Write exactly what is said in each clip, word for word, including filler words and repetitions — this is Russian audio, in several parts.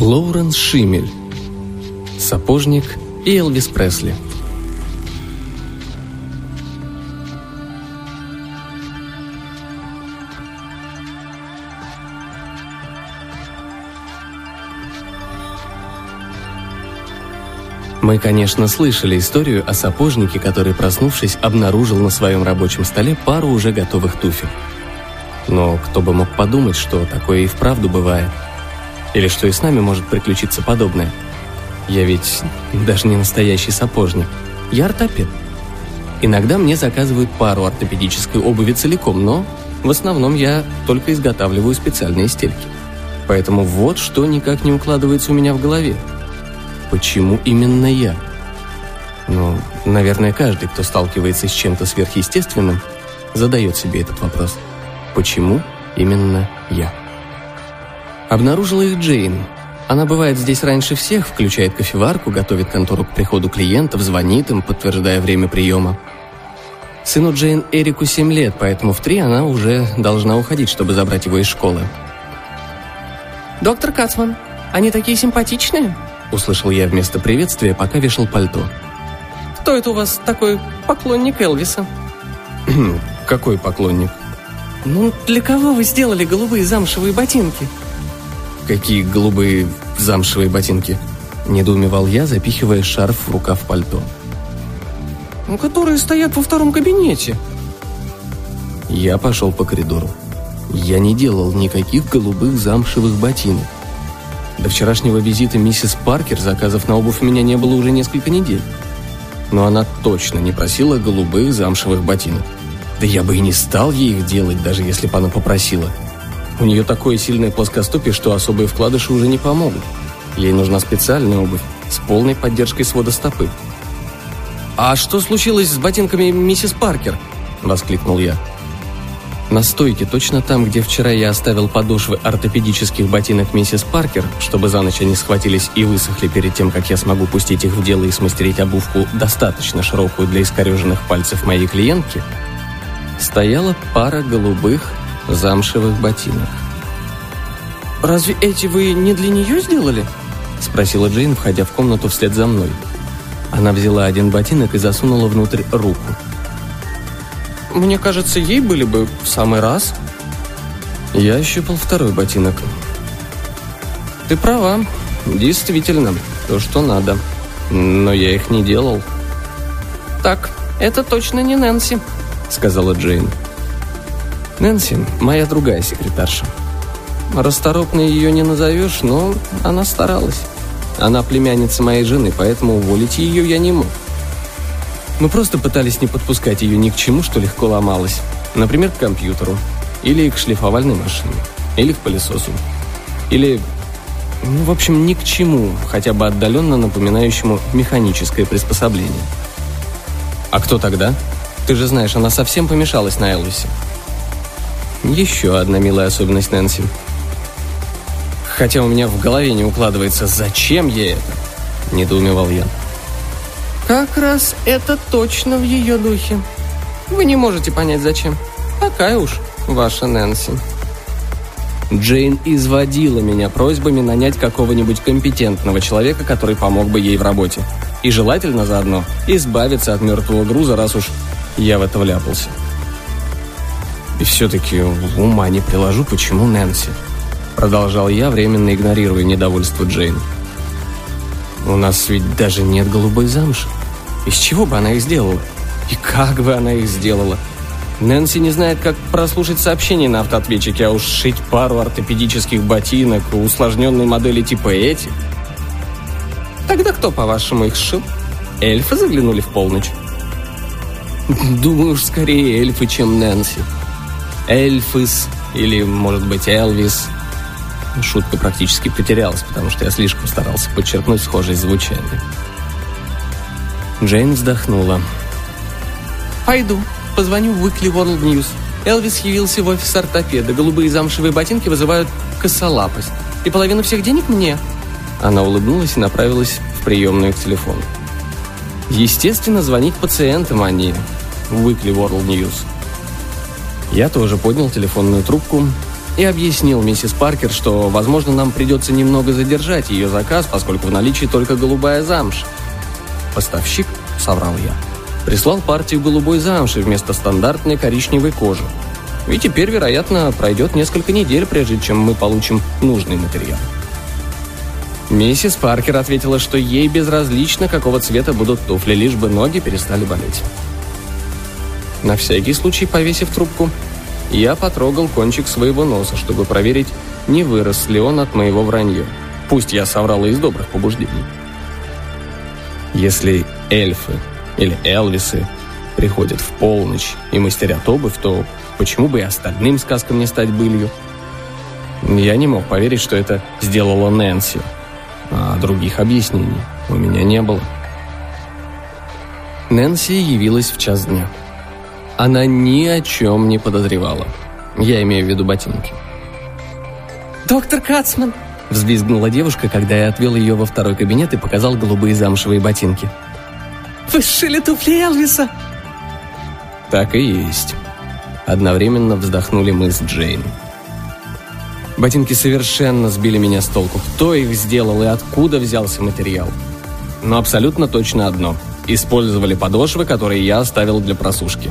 Лоуренс Шимель, сапожник и Элвис Пресли. Мы, конечно, слышали историю о сапожнике, который, проснувшись, обнаружил на своем рабочем столе пару уже готовых туфель. Но кто бы мог подумать, что такое и вправду бывает. Или что и с нами может приключиться подобное. Я ведь даже не настоящий сапожник. Я ортопед. Иногда мне заказывают пару ортопедической обуви целиком, но в основном я только изготавливаю специальные стельки. Поэтому вот что никак не укладывается у меня в голове. Почему именно я? Ну, наверное, каждый, кто сталкивается с чем-то сверхъестественным, задает себе этот вопрос. Почему именно я? Обнаружила их Джейн. Она бывает здесь раньше всех, включает кофеварку, готовит контору к приходу клиентов, звонит им, подтверждая время приема. Сыну Джейн Эрику семь лет, поэтому в три она уже должна уходить, чтобы забрать его из школы. «Доктор Кацман, они такие симпатичные!» — услышал я вместо приветствия, пока вешал пальто. «Кто это у вас такой поклонник Элвиса?» «Какой поклонник?» «Ну, для кого вы сделали голубые замшевые ботинки?» «Какие голубые замшевые ботинки?» — недоумевал я, запихивая шарф в рукав пальто. «Которые стоят во втором кабинете». Я пошел по коридору. Я не делал никаких голубых замшевых ботинок. До вчерашнего визита миссис Паркер заказов на обувь у меня не было уже несколько недель. Но она точно не просила голубых замшевых ботинок. Да я бы и не стал ей их делать, даже если бы она попросила. У нее такое сильное плоскостопие, что особые вкладыши уже не помогут. Ей нужна специальная обувь с полной поддержкой свода стопы. «А что случилось с ботинками миссис Паркер?» — воскликнул я. На стойке, точно там, где вчера я оставил подошвы ортопедических ботинок миссис Паркер, чтобы за ночь они схватились и высохли перед тем, как я смогу пустить их в дело и смастерить обувку, достаточно широкую для искореженных пальцев моей клиентки, стояла пара голубых замшевых ботинок. «Разве эти вы не для нее сделали?» — спросила Джейн, входя в комнату вслед за мной. Она взяла один ботинок и засунула внутрь руку. «Мне кажется, ей были бы в самый раз». Я ощупал второй ботинок. «Ты права, действительно, то, что надо. Но я их не делал». «Так, это точно не Нэнси», — сказала Джейн. Нэнси — моя другая секретарша. Расторопной ее не назовешь, но она старалась. Она племянница моей жены, поэтому уволить ее я не мог. Мы просто пытались не подпускать ее ни к чему, что легко ломалось. Например, к компьютеру. Или к шлифовальной машине. Или к пылесосу. Или, ну, в общем, ни к чему, хотя бы отдаленно напоминающему механическое приспособление. «А кто тогда? Ты же знаешь, она совсем помешалась на Элвисе». Еще одна милая особенность Нэнси. «Хотя у меня в голове не укладывается, зачем ей это?» — недоумевал я. «Как раз это точно в ее духе. Вы не можете понять, зачем. Такая уж ваша Нэнси». Джейн изводила меня просьбами нанять какого-нибудь компетентного человека, который помог бы ей в работе. И желательно заодно избавиться от мертвого груза, раз уж я в это вляпался. «И все-таки ума не приложу, почему Нэнси?» — продолжал я, временно игнорируя недовольство Джейн. «У нас ведь даже нет голубой замши. Из чего бы она их сделала? И как бы она их сделала? Нэнси не знает, как прослушать сообщения на автоответчике, а уж шить пару ортопедических ботинок у усложненной модели типа эти». «Тогда кто, по-вашему, их шил? Эльфы заглянули в полночь?» «Думаю, уж скорее эльфы, чем Нэнси. Эльфыс или, может быть, Элвис». Шутка практически потерялась, потому что я слишком старался подчеркнуть схожесть звучания. Джейн вздохнула. «Пойду. Позвоню в Weekly World News. Элвис явился в офис ортопеда. Голубые замшевые ботинки вызывают косолапость. И половину всех денег мне». Она улыбнулась и направилась в приемную к телефону. Естественно, звонить пациентам, а не в Weekly World News. Я тоже поднял телефонную трубку и объяснил миссис Паркер, что, возможно, нам придется немного задержать ее заказ, поскольку в наличии только голубая замша. «Поставщик, — соврал я, — прислал партию голубой замши вместо стандартной коричневой кожи. И теперь, вероятно, пройдет несколько недель, прежде чем мы получим нужный материал». Миссис Паркер ответила, что ей безразлично, какого цвета будут туфли, лишь бы ноги перестали болеть. На всякий случай, повесив трубку, я потрогал кончик своего носа, чтобы проверить, не вырос ли он от моего вранья. Пусть я соврал из добрых побуждений. Если эльфы или элвисы приходят в полночь и мастерят обувь, то почему бы и остальным сказкам не стать былью? Я не мог поверить, что это сделала Нэнси, а других объяснений у меня не было. Нэнси явилась в час дня. Она ни о чем не подозревала. Я имею в виду ботинки. «Доктор Кацман!» — взвизгнула девушка, когда я отвел ее во второй кабинет и показал голубые замшевые ботинки. «Вы сшили туфли Элвиса?» «Так и есть», — одновременно вздохнули мы с Джейн. Ботинки совершенно сбили меня с толку. Кто их сделал и откуда взялся материал? Но абсолютно точно одно. Использовали подошвы, которые я оставил для просушки.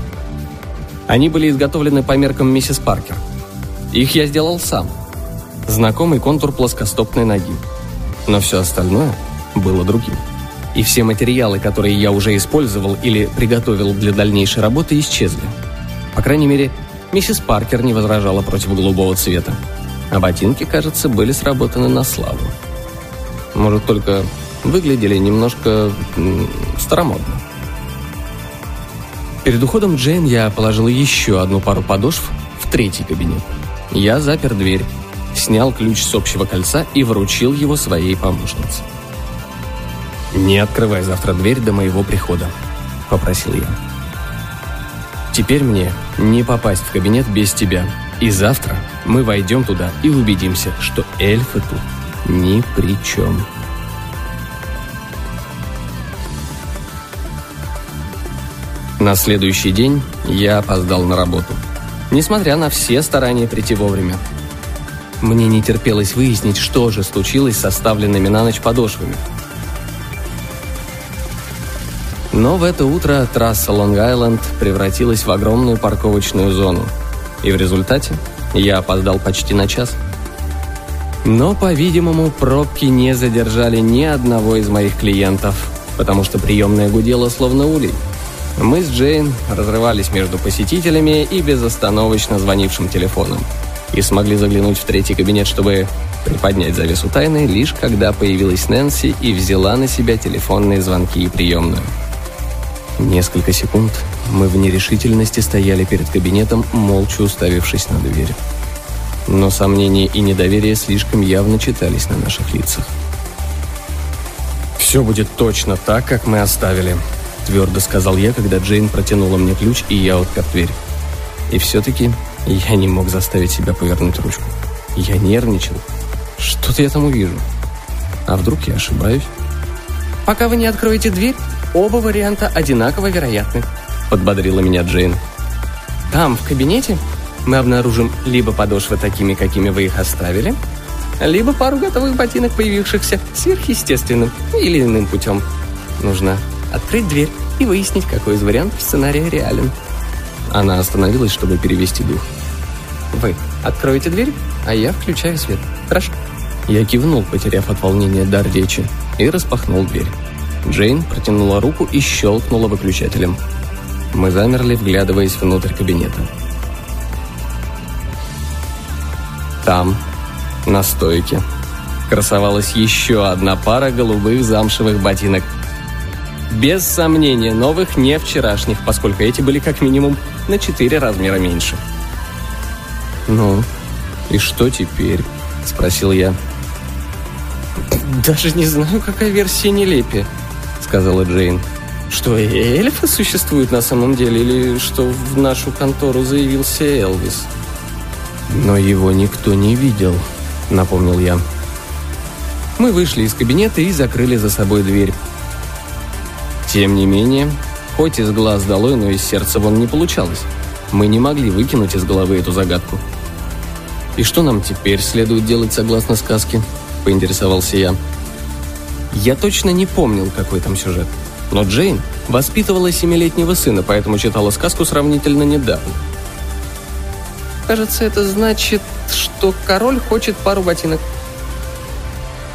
Они были изготовлены по меркам миссис Паркер. Их я сделал сам. Знакомый контур плоскостопной ноги. Но все остальное было другим. И все материалы, которые я уже использовал или приготовил для дальнейшей работы, исчезли. По крайней мере, миссис Паркер не возражала против голубого цвета. А ботинки, кажется, были сработаны на славу. Может, только выглядели немножко старомодно. Перед уходом Джейн я положил еще одну пару подошв в третий кабинет. Я запер дверь, снял ключ с общего кольца и вручил его своей помощнице. «Не открывай завтра дверь до моего прихода», — попросил я. «Теперь мне не попасть в кабинет без тебя. И завтра мы войдем туда и убедимся, что эльфы тут ни при чем». На следующий день я опоздал на работу, несмотря на все старания прийти вовремя. Мне не терпелось выяснить, что же случилось с оставленными на ночь подошвами. Но в это утро трасса Лонг-Айленд превратилась в огромную парковочную зону, и в результате я опоздал почти на час. Но, по-видимому, пробки не задержали ни одного из моих клиентов, потому что приемная гудела словно улей. Мы с Джейн разрывались между посетителями и безостановочно звонившим телефоном, и смогли заглянуть в третий кабинет, чтобы приподнять завесу тайны, лишь когда появилась Нэнси и взяла на себя телефонные звонки и приемную. Несколько секунд мы в нерешительности стояли перед кабинетом, молча уставившись на дверь. Но сомнения и недоверие слишком явно читались на наших лицах. «Все будет точно так, как мы оставили», — твердо сказал я, когда Джейн протянула мне ключ, и я отпер дверь. И все-таки я не мог заставить себя повернуть ручку. Я нервничал. Что-то я там увижу. А вдруг я ошибаюсь? «Пока вы не откроете дверь, оба варианта одинаково вероятны», — подбодрила меня Джейн. «Там, в кабинете, мы обнаружим либо подошвы такими, какими вы их оставили, либо пару готовых ботинок, появившихся сверхъестественным или иным путем. Нужно открыть дверь и выяснить, какой из вариантов сценария реален». Она остановилась, чтобы перевести дух. «Вы откроете дверь, а я включаю свет. Хорошо?» Я кивнул, потеряв от волнения дар речи, и распахнул дверь. Джейн протянула руку и щелкнула выключателем. Мы замерли, вглядываясь внутрь кабинета. Там, на стойке, красовалась еще одна пара голубых замшевых ботинок. Без сомнения, новых, не вчерашних, поскольку эти были как минимум на четыре размера меньше. «Ну, и что теперь?» — спросил я. «Даже не знаю, какая версия нелепее», — сказала Джейн. «Что, эльфы существуют на самом деле, или что в нашу контору заявился Элвис?» «Но его никто не видел», — напомнил я. Мы вышли из кабинета и закрыли за собой дверь. Тем не менее, хоть из глаз долой, но из сердца вон не получалось. Мы не могли выкинуть из головы эту загадку. «И что нам теперь следует делать согласно сказке?» – поинтересовался я. Я точно не помнил, какой там сюжет. Но Джейн воспитывала семилетнего сына, поэтому читала сказку сравнительно недавно. «Кажется, это значит, что король хочет пару ботинок».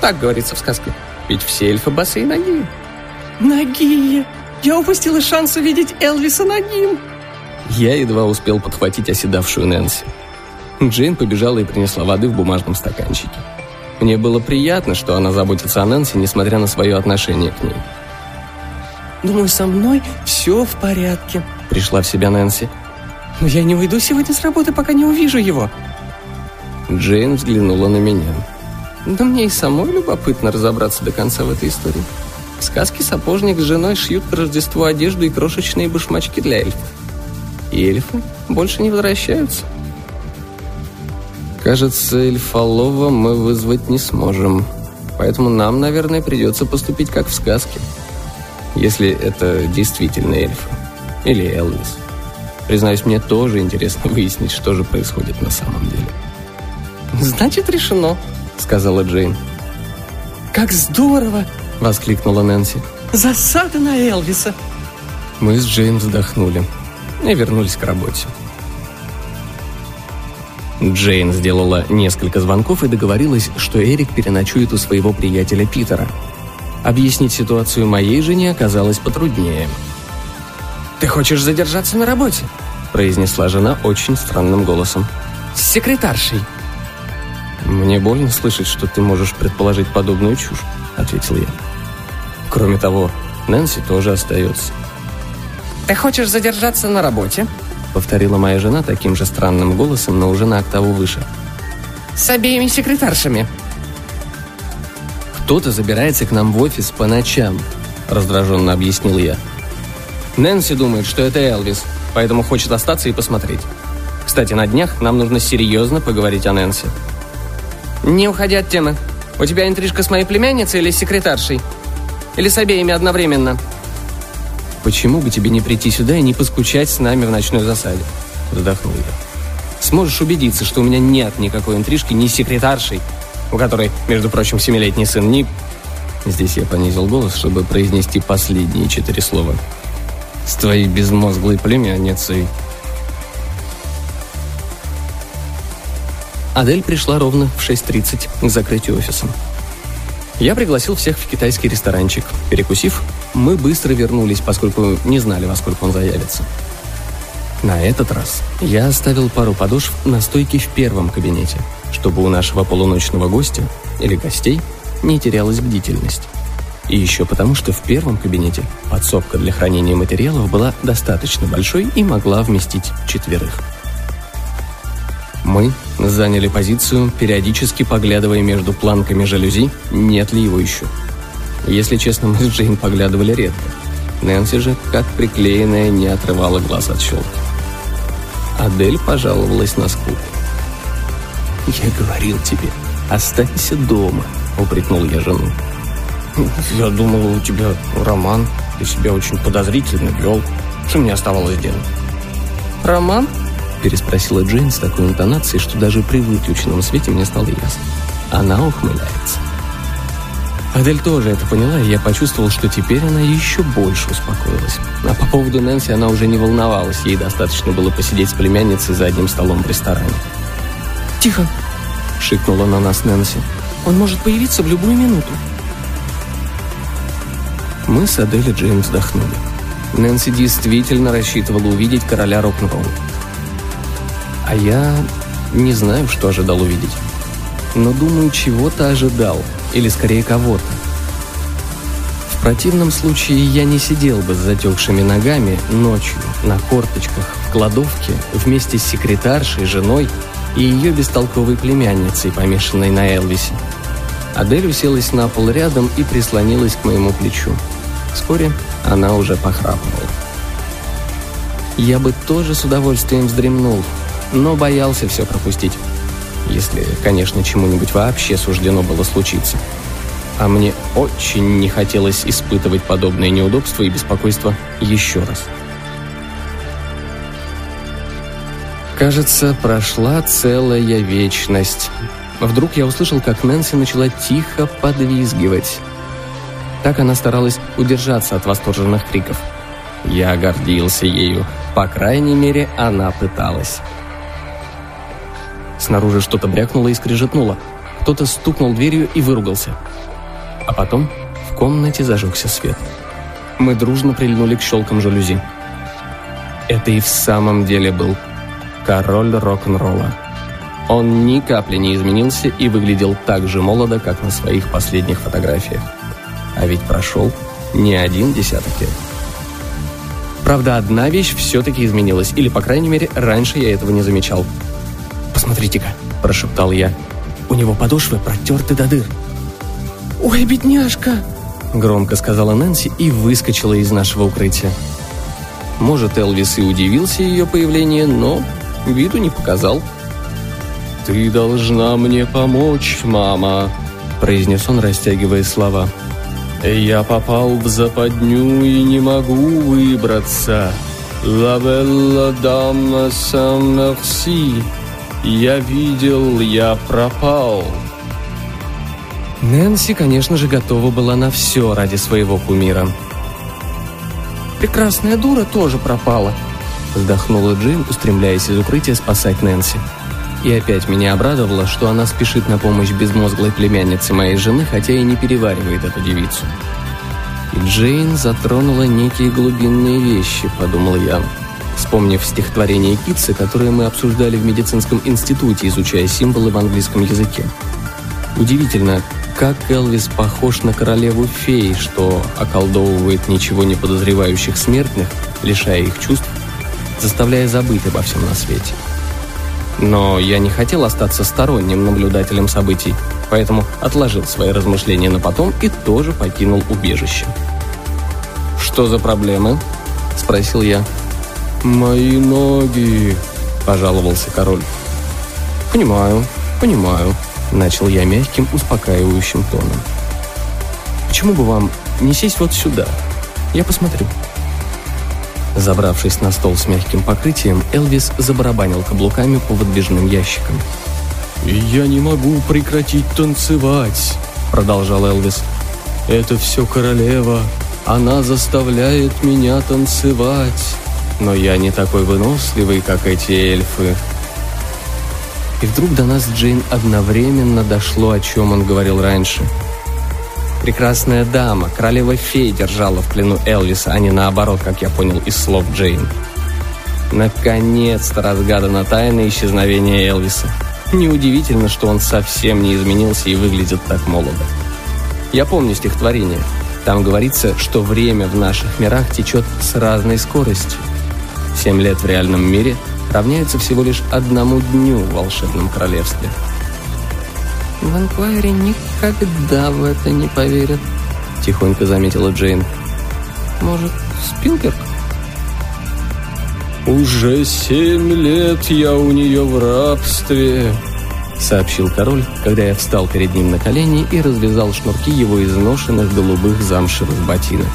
Так говорится в сказке. Ведь все эльфы босые ноги. Ноги! Я упустила шанс увидеть Элвиса ногим! Я едва успел подхватить оседавшую Нэнси. Джейн побежала и принесла воды в бумажном стаканчике. Мне было приятно, что она заботится о Нэнси, несмотря на свое отношение к ней. «Думаю, со мной все в порядке», — пришла в себя Нэнси. «Но я не уйду сегодня с работы, пока не увижу его». Джейн взглянула на меня. «Да мне и самой любопытно разобраться до конца в этой истории. В сказке сапожник с женой шьют к Рождеству одежду и крошечные башмачки для эльфов. И эльфы больше не возвращаются». «Кажется, эльфолова мы вызвать не сможем. Поэтому нам, наверное, придется поступить как в сказке. Если это действительно эльфы. Или Элвис. Признаюсь, мне тоже интересно выяснить, что же происходит на самом деле». «Значит, решено», — сказала Джейн. «Как здорово!» — воскликнула Нэнси. «Засада на Элвиса!» Мы с Джейн вздохнули и вернулись к работе. Джейн сделала несколько звонков и договорилась, что Эрик переночует у своего приятеля Питера. Объяснить ситуацию моей жене оказалось потруднее. «Ты хочешь задержаться на работе?» — произнесла жена очень странным голосом. «С секретаршей!» «Мне больно слышать, что ты можешь предположить подобную чушь», — ответил я. «Кроме того, Нэнси тоже остается». «Ты хочешь задержаться на работе?» — повторила моя жена таким же странным голосом, но уже на октаву выше. «С обеими секретаршами». «Кто-то забирается к нам в офис по ночам», — раздраженно объяснил я. «Нэнси думает, что это Элвис, поэтому хочет остаться и посмотреть. Кстати, на днях нам нужно серьезно поговорить о Нэнси». «Не уходи от темы. У тебя интрижка с моей племянницей или с секретаршей? Или с обеими одновременно?» «Почему бы тебе не прийти сюда и не поскучать с нами в ночной засаде?» — вздохнул я. «Сможешь убедиться, что у меня нет никакой интрижки ни с секретаршей, у которой, между прочим, семилетний сын, ни...» Здесь я понизил голос, чтобы произнести последние четыре слова. «С твоей безмозглой племянницей». Адель пришла ровно в шесть тридцать к закрытию офиса. Я пригласил всех в китайский ресторанчик. Перекусив, мы быстро вернулись, поскольку не знали, во сколько он заявится. На этот раз я оставил пару подошв на стойке в первом кабинете, чтобы у нашего полуночного гостя или гостей не терялась бдительность. И еще потому, что в первом кабинете подсобка для хранения материалов была достаточно большой и могла вместить четверых. Мы заняли позицию, периодически поглядывая между планками жалюзи, нет ли его еще. Если честно, мы с Джейн поглядывали редко. Нэнси же, как приклеенная, не отрывала глаз от щелки. Адель пожаловалась на скуку. «Я говорил тебе, останься дома», — упрекнул я жену. «Я думала, у тебя роман, ты себя очень подозрительно вел. Что мне оставалось делать?» «Роман?» — переспросила Джейн с такой интонацией, что даже при выключенном свете мне стало ясно. Она ухмыляется. Адель тоже это поняла, и я почувствовал, что теперь она еще больше успокоилась. А по поводу Нэнси она уже не волновалась, ей достаточно было посидеть с племянницей за одним столом в ресторане. «Тихо!» — шикнула на нас Нэнси. «Он может появиться в любую минуту». Мы с Адель и Джейн вздохнули. Нэнси действительно рассчитывала увидеть короля рок-н-ролла. А я не знаю, что ожидал увидеть. Но, думаю, чего-то ожидал. Или, скорее, кого-то. В противном случае я не сидел бы с затекшими ногами ночью на корточках в кладовке вместе с секретаршей, женой и ее бестолковой племянницей, помешанной на Элвисе. Адель уселась на пол рядом и прислонилась к моему плечу. Вскоре она уже похрапывала. Я бы тоже с удовольствием вздремнул, но боялся все пропустить. Если, конечно, чему-нибудь вообще суждено было случиться. А мне очень не хотелось испытывать подобные неудобства и беспокойства еще раз. Кажется, прошла целая вечность. Вдруг я услышал, как Нэнси начала тихо подвизгивать. Так она старалась удержаться от восторженных криков. Я гордился ею. По крайней мере, она пыталась. Снаружи что-то брякнуло и скрежетнуло. Кто-то стукнул дверью и выругался. А потом в комнате зажегся свет. Мы дружно прильнули к щелкам жалюзи. Это и в самом деле был король рок-н-ролла. Он ни капли не изменился и выглядел так же молодо, как на своих последних фотографиях. А ведь прошел не один десяток лет. Правда, одна вещь все-таки изменилась, или, по крайней мере, раньше я этого не замечал. «Посмотрите-ка», – прошептал я, – «у него подошвы протерты до дыр». «Ой, бедняжка!» – громко сказала Нэнси и выскочила из нашего укрытия. Может, Элвис и удивился ее появлению, но виду не показал. «Ты должна мне помочь, мама», – произнес он, растягивая слова. «Я попал в западню и не могу выбраться. La belle dame sans merci. Я видел, я пропал». Нэнси, конечно же, готова была на все ради своего кумира. «Прекрасная дура тоже пропала», — вздохнула Джейн, устремляясь из укрытия спасать Нэнси. И опять меня обрадовало, что она спешит на помощь безмозглой племяннице моей жены, хотя и не переваривает эту девицу. И Джейн затронула некие глубинные вещи, подумал я, вспомнив стихотворение Китса, которое мы обсуждали в медицинском институте, изучая символы в английском языке. Удивительно, как Элвис похож на королеву фей, что околдовывает ничего не подозревающих смертных, лишая их чувств, заставляя забыть обо всем на свете. Но я не хотел остаться сторонним наблюдателем событий, поэтому отложил свои размышления на потом и тоже покинул убежище. «Что за проблемы?» – спросил я. «Мои ноги», – пожаловался король. «Понимаю, понимаю», – начал я мягким, успокаивающим тоном. «Почему бы вам не сесть вот сюда? Я посмотрю». Забравшись на стол с мягким покрытием, Элвис забарабанил каблуками по выдвижным ящикам. «Я не могу прекратить танцевать», — продолжал Элвис. «Это все королева. Она заставляет меня танцевать. Но я не такой выносливый, как эти эльфы». И вдруг до нас Джейн одновременно дошло, о чем он говорил раньше. Прекрасная дама, королева фей, держала в плену Элвиса, а не наоборот, как я понял из слов Джейн. Наконец-то разгадана тайна исчезновения Элвиса. Неудивительно, что он совсем не изменился и выглядит так молодо. Я помню стихотворение. Там говорится, что время в наших мирах течет с разной скоростью. Семь лет в реальном мире равняются всего лишь одному дню в волшебном королевстве. «В Анквайре никогда в это не поверят», — тихонько заметила Джейн. «Может, Спилберг?» «Уже семь лет я у нее в рабстве», — сообщил король, когда я встал перед ним на колени и развязал шнурки его изношенных голубых замшевых ботинок.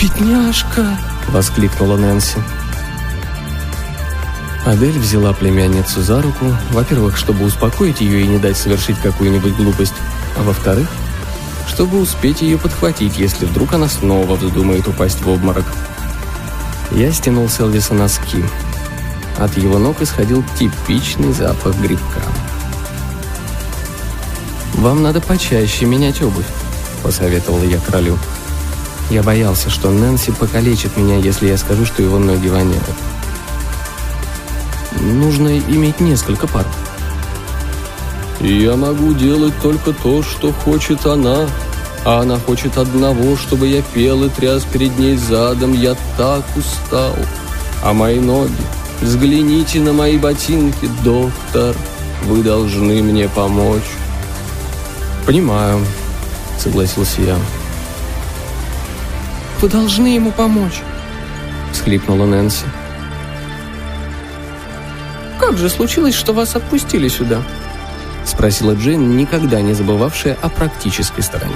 «Бедняжка!» — воскликнула Нэнси. Адель взяла племянницу за руку, во-первых, чтобы успокоить ее и не дать совершить какую-нибудь глупость, а во-вторых, чтобы успеть ее подхватить, если вдруг она снова вздумает упасть в обморок. Я стянул с Элвиса носки. От его ног исходил типичный запах грибка. «Вам надо почаще менять обувь», — посоветовал я королю. Я боялся, что Нэнси покалечит меня, если я скажу, что его ноги воняют. «Нужно иметь несколько пар». «Я могу делать только то, что хочет она, а она хочет одного, чтобы я пел и тряс перед ней задом. Я так устал. А мои ноги? Взгляните на мои ботинки, доктор. Вы должны мне помочь». «Понимаю», — согласился я. «Вы должны ему помочь», — всхлипнула Нэнси. «Как же случилось, что вас отпустили сюда?» — спросила Джейн, никогда не забывавшая о практической стороне.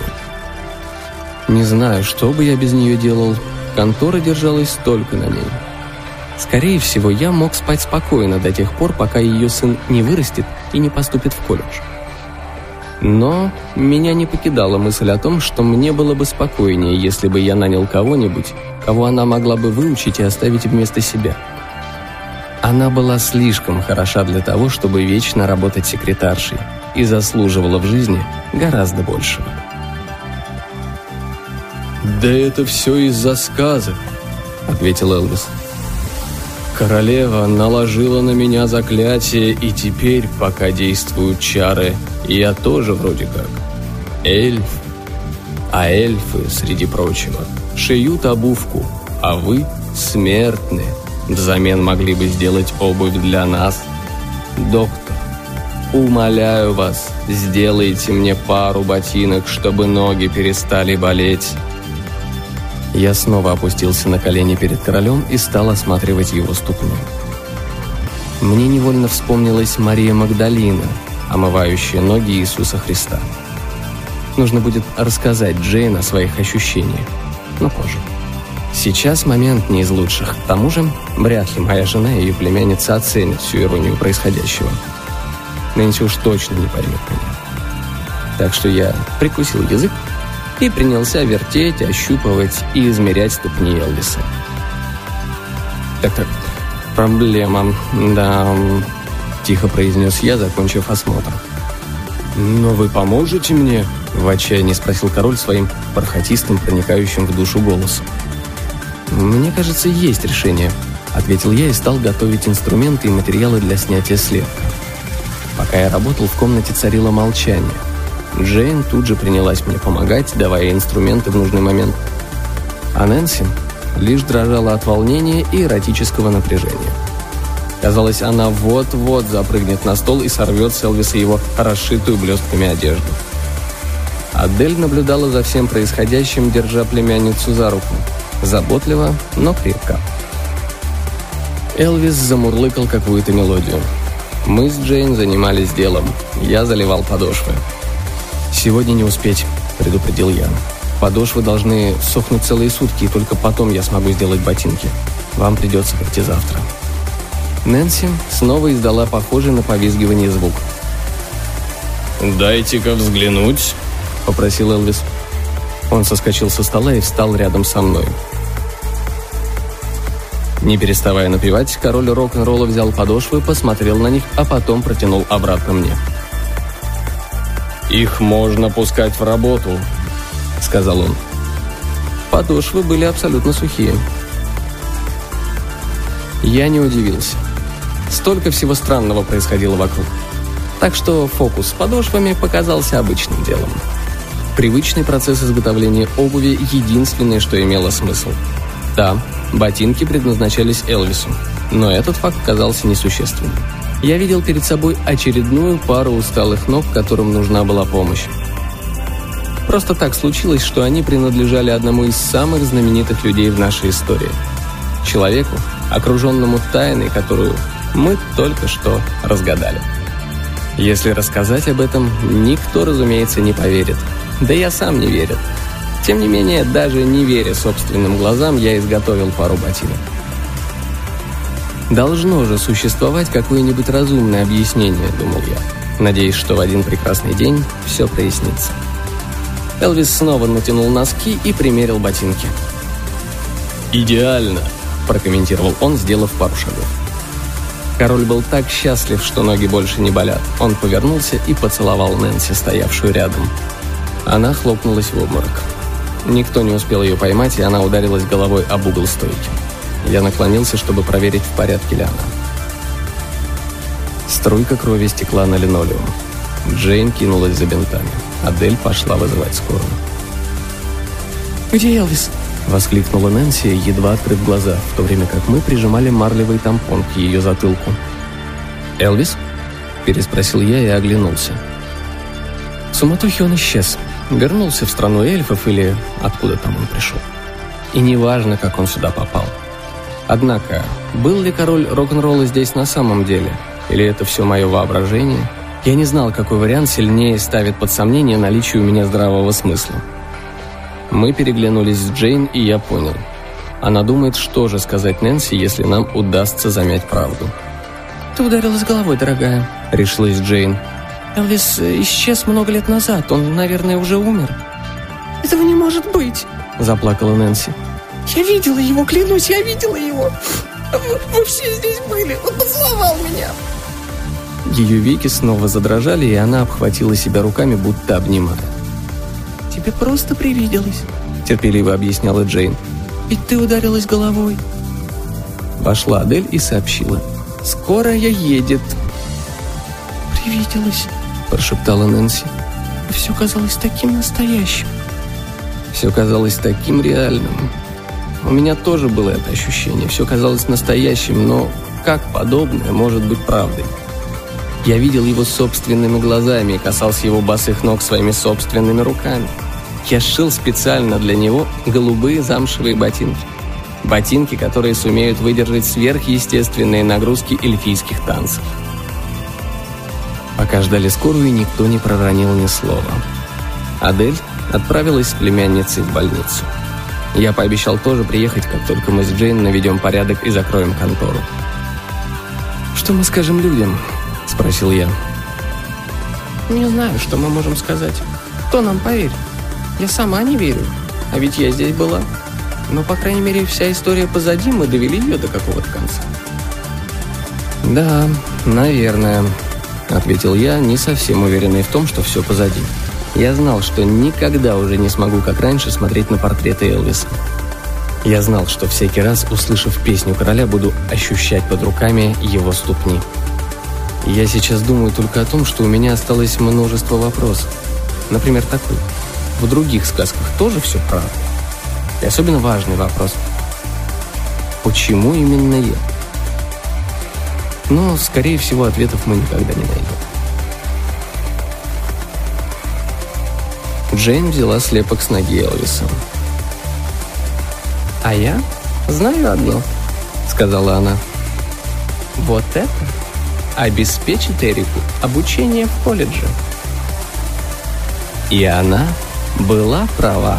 Не знаю, что бы я без нее делал, контора держалась только на ней. Скорее всего, я мог спать спокойно до тех пор, пока ее сын не вырастет и не поступит в колледж. Но меня не покидала мысль о том, что мне было бы спокойнее, если бы я нанял кого-нибудь, кого она могла бы выучить и оставить вместо себя. Она была слишком хороша для того, чтобы вечно работать секретаршей, и заслуживала в жизни гораздо большего. «Да это все из-за сказок», — ответил Элвис. «Королева наложила на меня заклятие, и теперь, пока действуют чары, я тоже вроде как эльф. А эльфы, среди прочего, шьют обувку, а вы смертны. Взамен могли бы сделать обувь для нас. Доктор, умоляю вас, сделайте мне пару ботинок, чтобы ноги перестали болеть». Я снова опустился на колени перед королем и стал осматривать его ступни. Мне невольно вспомнилась Мария Магдалина, омывающая ноги Иисуса Христа. Нужно будет рассказать Джейн о своих ощущениях, но позже. Сейчас момент не из лучших, к тому же вряд ли моя жена и ее племянница оценят всю иронию происходящего. Нэнси уж точно не поймет меня. Так что я прикусил язык и принялся вертеть, ощупывать и измерять ступни Элвиса. «Так-так, проблема, да...» — тихо произнес я, закончив осмотр. «Но вы поможете мне?» — в отчаянии спросил король своим бархатистым, проникающим в душу голосом. «Мне кажется, есть решение», — ответил я и стал готовить инструменты и материалы для снятия след. Пока я работал, в комнате царило молчание. Джейн тут же принялась мне помогать, давая инструменты в нужный момент. А Нэнси лишь дрожала от волнения и эротического напряжения. Казалось, она вот-вот запрыгнет на стол и сорвет с Элвиса его расшитую блестками одежду. Адель наблюдала за всем происходящим, держа племянницу за руку. Заботливо, но крепко. Элвис замурлыкал какую-то мелодию. Мы с Джейн занимались делом. Я заливал подошвы. «Сегодня не успеть», — предупредил я. «Подошвы должны сохнуть целые сутки, и только потом я смогу сделать ботинки. Вам придется прийти завтра». Нэнси снова издала похожий на повизгивание звук. «Дайте-ка взглянуть», — попросил Элвис. Он соскочил со стола и встал рядом со мной. Не переставая напевать, король рок-н-ролла взял подошвы, посмотрел на них, а потом протянул обратно мне. «Их можно пускать в работу», — сказал он. Подошвы были абсолютно сухие. Я не удивился. Столько всего странного происходило вокруг. Так что фокус с подошвами показался обычным делом. Привычный процесс изготовления обуви — единственное, что имело смысл. Да, ботинки предназначались Элвису, но этот факт казался несущественным. Я видел перед собой очередную пару усталых ног, которым нужна была помощь. Просто так случилось, что они принадлежали одному из самых знаменитых людей в нашей истории. Человеку, окруженному тайной, которую мы только что разгадали. Если рассказать об этом, никто, разумеется, не поверит. Да я сам не верил. Тем не менее, даже не веря собственным глазам, я изготовил пару ботинок. Должно же существовать какое-нибудь разумное объяснение, думал я, надеясь, что в один прекрасный день все прояснится. Элвис снова натянул носки и примерил ботинки. «Идеально», — прокомментировал он, сделав пару шагов. Король был так счастлив, что ноги больше не болят. Он повернулся и поцеловал Нэнси, стоявшую рядом. Она хлопнулась в обморок. Никто не успел ее поймать, и она ударилась головой об угол стойки. Я наклонился, чтобы проверить, в порядке ли она. Струйка крови стекла на линолеум. Джейн кинулась за бинтами. Адель пошла вызывать скорую. «Где Элвис?» — воскликнула Нэнси, едва открыв глаза, в то время как мы прижимали марлевый тампон к ее затылку. «Элвис?» — переспросил я и оглянулся. В суматохе он исчез. Вернулся в страну эльфов или откуда там он пришел. И неважно, как он сюда попал. Однако, был ли король рок-н-ролла здесь на самом деле? Или это все мое воображение? Я не знал, какой вариант сильнее ставит под сомнение наличие у меня здравого смысла. Мы переглянулись с Джейн, и я понял. Она думает, что же сказать Нэнси, если нам удастся замять правду. «Ты ударилась головой, дорогая», — решилась Джейн. «Элвис исчез много лет назад. Он, наверное, уже умер». «Этого не может быть», — заплакала Нэнси. «Я видела его, клянусь, я видела его. Вы, вы все здесь были. Он поцеловал меня». Ее веки снова задрожали, и она обхватила себя руками, будто обнимая. «Тебе просто привиделось», — терпеливо объясняла Джейн. «Ведь ты ударилась головой». Вошла Адель и сообщила: «Скорая едет». «Привиделась», — прошептала Нэнси. «Все казалось таким настоящим». «Все казалось таким реальным. У меня тоже было это ощущение. Все казалось настоящим, но как подобное может быть правдой? Я видел его собственными глазами и касался его босых ног своими собственными руками. Я сшил специально для него голубые замшевые ботинки. Ботинки, которые сумеют выдержать сверхъестественные нагрузки эльфийских танцев». Пока ждали скорую, никто не проронил ни слова. Адель отправилась с племянницей в больницу. Я пообещал тоже приехать, как только мы с Джейн наведем порядок и закроем контору. «Что мы скажем людям?» — спросил я. «Не знаю, что мы можем сказать. Кто нам поверит? Я сама не верю. А ведь я здесь была. Но, по крайней мере, вся история позади, мы довели ее до какого-то конца». «Да, наверное», — ответил я, не совсем уверенный в том, что все позади. Я знал, что никогда уже не смогу, как раньше, смотреть на портреты Элвиса. Я знал, что всякий раз, услышав песню короля, буду ощущать под руками его ступни. Я сейчас думаю только о том, что у меня осталось множество вопросов. Например, такой: в других сказках тоже все правда? И особенно важный вопрос: почему именно я? Но, скорее всего, ответов мы никогда не найдем. Джейн взяла слепок с ноги Элвиса. «А я знаю одно», — сказала она. «Вот это обеспечит Эрику обучение в колледже». И она была права.